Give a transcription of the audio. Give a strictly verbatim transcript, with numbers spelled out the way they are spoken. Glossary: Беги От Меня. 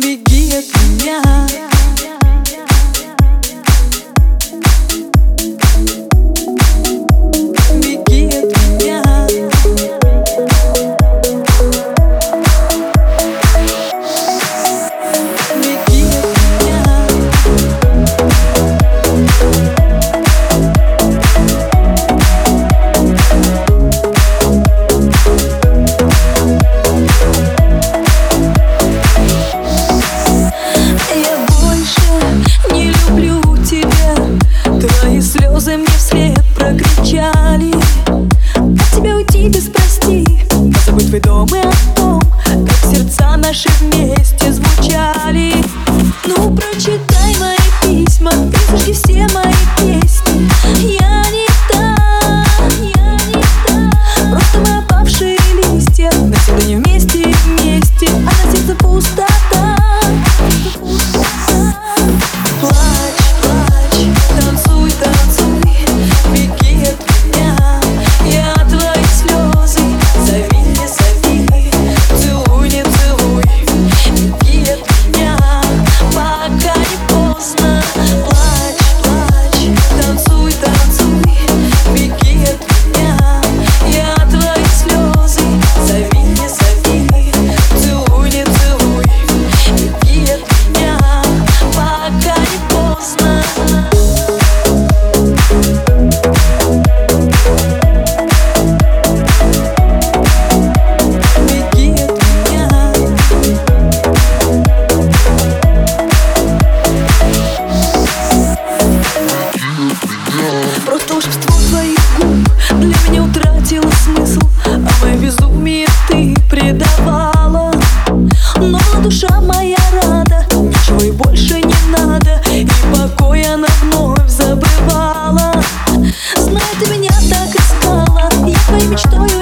беги от меня. Беги от меня. Беги от слезы мне вслед прокричали: от тебя уйти без прости, позабыть твой дом и о том, как сердца наши вместе звучали. Ну прочитай мои письма, ты сожги все мои песни. Я не та, я не та, просто мы опавшие листья, навсегда не вместе, вместе, а на сердце пустота. Волшебство твоих губ для меня утратило смысл, а мое безумие ты предавала. Но душа моя рада, ничего и больше не надо, и покой она вновь забывала. Знай, ты меня так искала, я твоей мечтой.